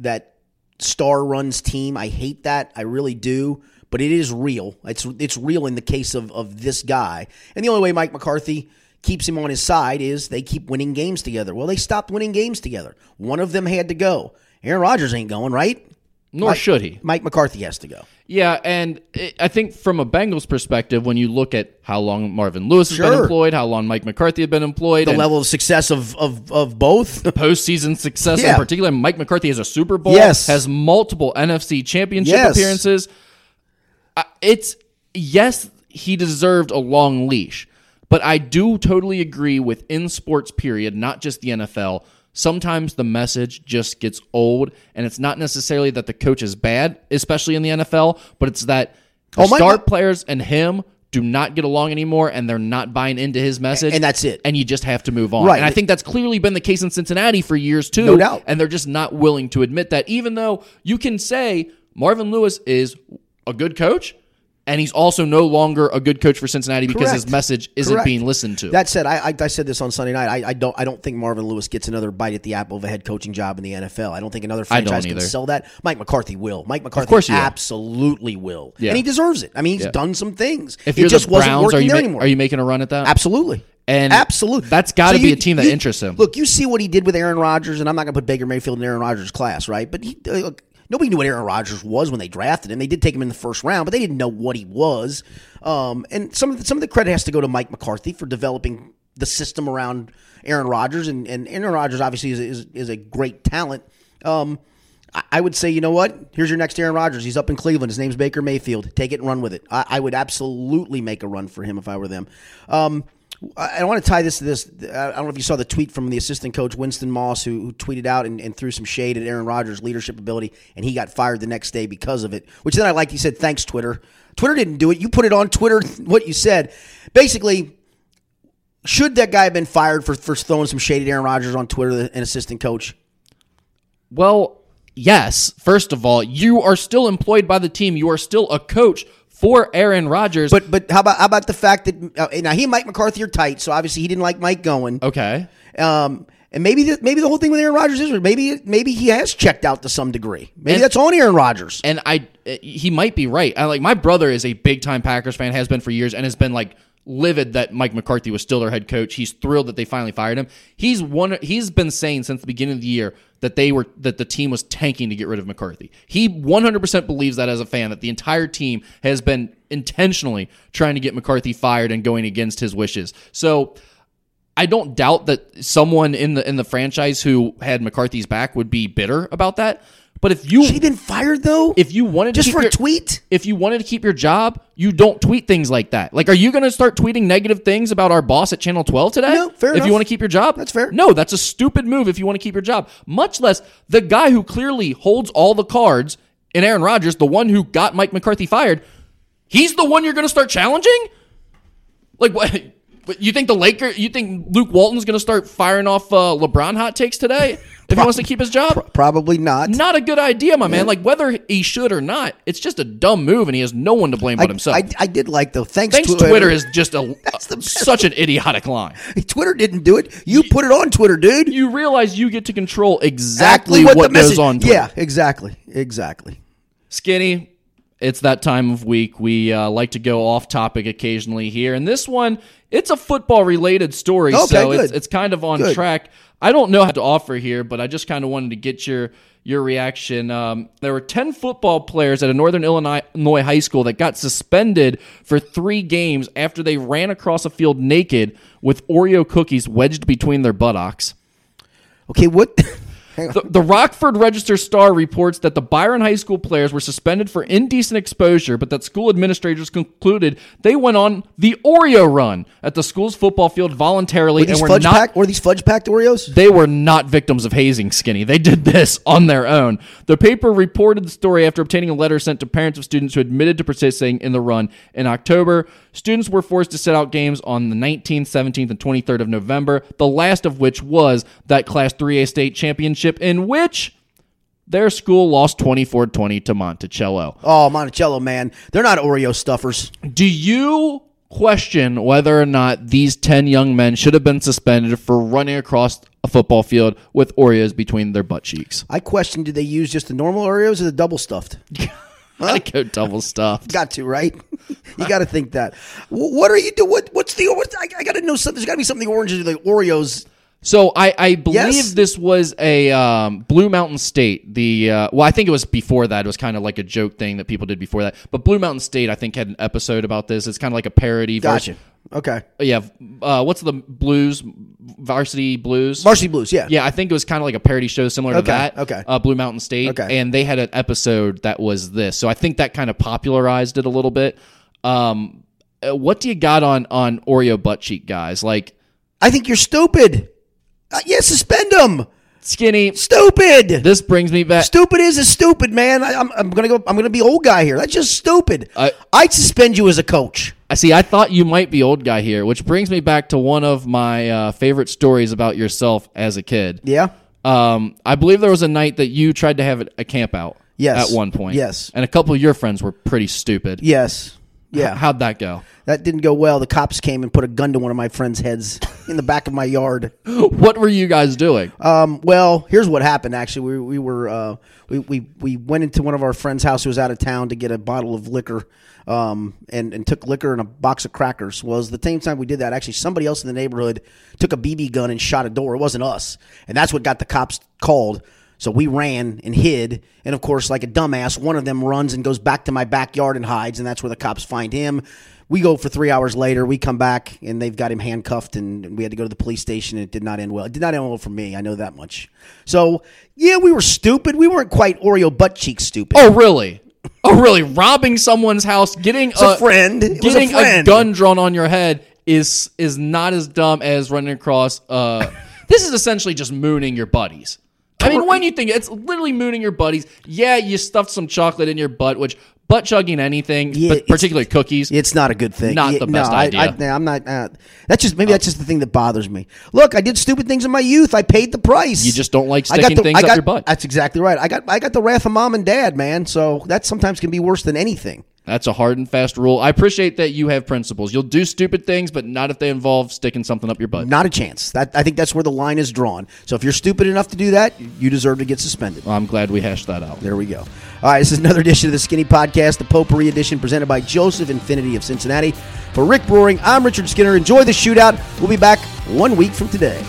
that star runs team. I hate that. I really do. But it is real. It's it's real in the case of, of this guy. And the only way Mike McCarthy keeps him on his side is they keep winning games together. Well, they stopped winning games together. One of them had to go. Aaron Rodgers ain't going, right? Nor Mike, should he. Mike McCarthy has to go. Yeah, and it, I think from a Bengals perspective, when you look at how long Marvin Lewis has sure. been employed, how long Mike McCarthy has been employed. The level of success of, of, of both. The postseason success yeah. in particular. Mike McCarthy has a Super Bowl. Yes. Has multiple N F C championship yes. appearances. Uh, it's yes, he deserved a long leash. But I do totally agree with in sports period, not just the N F L, sometimes the message just gets old, and it's not necessarily that the coach is bad, especially in the N F L, but it's that the oh, star God. players and him do not get along anymore, and they're not buying into his message. And that's it. And you just have to move on. Right. And I think that's clearly been the case in Cincinnati for years, too. No doubt. And they're just not willing to admit that, even though you can say Marvin Lewis is a good coach, and he's also no longer a good coach for Cincinnati because Correct. his message isn't Correct. being listened to. That said, I, I, I said this on Sunday night. I, I don't I don't think Marvin Lewis gets another bite at the apple of a head coaching job in the N F L. I don't think another franchise can sell that. Mike McCarthy will. Mike McCarthy will. absolutely will. Yeah. And he deserves it. I mean, he's yeah. done some things. If you're it just the Browns, wasn't working are you there ma- anymore. Are you making a run at that? Absolutely. And Absolutely. that's got to so be a team that you, interests him. Look, you see what he did with Aaron Rodgers, and I'm not going to put Baker Mayfield in Aaron Rodgers' class, right? But he, look, nobody knew what Aaron Rodgers was when they drafted him. They did take him in the first round, but they didn't know what he was. Um, and some of the, some of the credit has to go to Mike McCarthy for developing the system around Aaron Rodgers. And, and Aaron Rodgers obviously is, is, is a great talent. Um, I would say, you know what? Here's your next Aaron Rodgers. He's up in Cleveland. His name's Baker Mayfield. Take it and run with it. I, I would absolutely make a run for him if I were them. Um, I, I want to tie this to this. I don't know if you saw the tweet from the assistant coach, Winston Moss, who, who tweeted out and, and threw some shade at Aaron Rodgers' leadership ability, and he got fired the next day because of it, which then I liked. He said, thanks, Twitter. Twitter didn't do it. You put it on Twitter, what you said. Basically, should that guy have been fired for, for throwing some shade at Aaron Rodgers on Twitter, an assistant coach? Well, yes. First of all, you are still employed by the team. You are still a coach for Aaron Rodgers. But but how about how about the fact that uh, now he and Mike McCarthy are tight, so obviously he didn't like Mike going. Okay. Um, and maybe the, maybe the whole thing with Aaron Rodgers is maybe maybe he has checked out to some degree. Maybe and, that's on Aaron Rodgers. And I he might be right. I, like my brother is a big time Packers fan, has been for years, and has been like livid that Mike McCarthy was still their head coach. He's thrilled that they finally fired him. He's one. He's been saying since the beginning of the year that they were that the team was tanking to get rid of McCarthy. He one hundred percent believes that as a fan, that the entire team has been intentionally trying to get McCarthy fired and going against his wishes. So I don't doubt that someone in the in the franchise who had McCarthy's back would be bitter about that. But if you should have been fired though, if you wanted to just keep for your, a tweet, if you wanted to keep your job, you don't tweet things like that. Like, are you going to start tweeting negative things about our boss at Channel twelve today? No, fair enough. If you want to keep your job, that's fair. No, that's a stupid move. If you want to keep your job, much less the guy who clearly holds all the cards in Aaron Rodgers, the one who got Mike McCarthy fired, he's the one you're going to start challenging. Like, what? You think the Lakers? You think Luke Walton's going to start firing off uh, LeBron hot takes today? If he wants to keep his job? Probably not. Not a good idea, my man. Like, whether he should or not, it's just a dumb move, and he has no one to blame but I, himself. I, I did like, though, thanks, thanks Twitter. Twitter is just a, a such an idiotic line. Twitter didn't do it. You, you put it on Twitter, dude. You realize you get to control exactly, exactly what, what goes on Twitter. Yeah, exactly. Exactly. Skinny, it's that time of week. We uh, like to go off topic occasionally here, and this one, it's a football-related story, okay, so it's, it's kind of on good. track. I don't know how to offer here, but I just kind of wanted to get your your reaction. Um, there were ten football players at a Northern Illinois high school that got suspended for three games after they ran across a field naked with Oreo cookies wedged between their buttocks. Okay, what? The, the Rockford Register-Star reports that the Byron High School players were suspended for indecent exposure, but that school administrators concluded they went on the Oreo run at the school's football field voluntarily. Were these, and were, not, pack, were these fudge-packed Oreos? They were not victims of hazing, Skinny. They did this on their own. The paper reported the story after obtaining a letter sent to parents of students who admitted to participating in the run in October. Students were forced to sit out games on the nineteenth, seventeenth, and twenty-third of November, the last of which was that Class three A state championship, in which their school lost twenty-four twenty to Monticello. Oh, Monticello, man. They're not Oreo stuffers. Do you question whether or not these ten young men should have been suspended for running across a football field with Oreos between their butt cheeks? I question, did they use just the normal Oreos or the double stuffed? Huh? I go double stuffed. Got to, right? You got to think that. What are you doing? What, what's the what's, I, I got to know something. There's got to be something orange in the Oreos. So I, I believe yes. this was a um, Blue Mountain State. The uh, well, I think it was before that. It was kind of like a joke thing that people did before that. But Blue Mountain State, I think, had an episode about this. It's kind of like a parody. Gotcha. Version. Okay. Yeah. Uh, what's the Blues? Varsity Blues? Varsity Blues, yeah. Yeah, I think it was kind of like a parody show similar okay, to that. Okay. Uh, Blue Mountain State. Okay. And they had an episode that was this. So I think that kind of popularized it a little bit. Um, what do you got on, on Oreo butt cheek guys? Like, I think you're stupid. Uh, yeah, suspend them, Skinny. Stupid. This brings me back. Stupid is a stupid man. I, I'm, I'm gonna go. I'm gonna be old guy here. That's just stupid. I, I'd suspend you as a coach. I see. I thought you might be old guy here, which brings me back to one of my uh, favorite stories about yourself as a kid. Yeah. Um, I believe there was a night that you tried to have a, a camp out. Yes. At one point. Yes. And a couple of your friends were pretty stupid. Yes. Yeah. H- how'd that go? That didn't go well. The cops came and put a gun to one of my friends' heads in the back of my yard. What were you guys doing? Um, well, here's what happened, actually. We we were uh, we, we, we went into one of our friends' house who was out of town to get a bottle of liquor um, and, and took liquor and a box of crackers. Well, the same time we did that, actually, somebody else in the neighborhood took a B B gun and shot a door. It wasn't us. And that's what got the cops called. So we ran and hid, and of course, like a dumbass, one of them runs and goes back to my backyard and hides, and that's where the cops find him. We go for three hours later, we come back, and they've got him handcuffed, and we had to go to the police station, and it did not end well. It did not end well for me, I know that much. So, yeah, we were stupid. We weren't quite Oreo butt cheek stupid. Oh, really? Oh, really? Robbing someone's house, getting a, a friend, it getting was a, friend. a gun drawn on your head is is not as dumb as running across. Uh, this is essentially just mooning your buddies. I mean, when you think it's literally mooning your buddies, yeah, you stuffed some chocolate in your butt, which butt chugging anything, yeah, but particularly cookies, it's not a good thing. Not yeah, the best no, idea. I, I, I'm not. Uh, that's just maybe oh. that's just the thing that bothers me. Look, I did stupid things in my youth. I paid the price. You just don't like sticking the, things got, up your butt. That's exactly right. I got I got the wrath of mom and dad, man. So that sometimes can be worse than anything. That's a hard and fast rule. I appreciate that you have principles. You'll do stupid things, but not if they involve sticking something up your butt. Not a chance. That, I think that's where the line is drawn. So if you're stupid enough to do that, you deserve to get suspended. Well, I'm glad we hashed that out. There we go. All right, this is another edition of the Skinny Podcast, the Potpourri edition presented by Joseph Infinity of Cincinnati. For Rick Brewing, I'm Richard Skinner. Enjoy the shootout. We'll be back one week from today.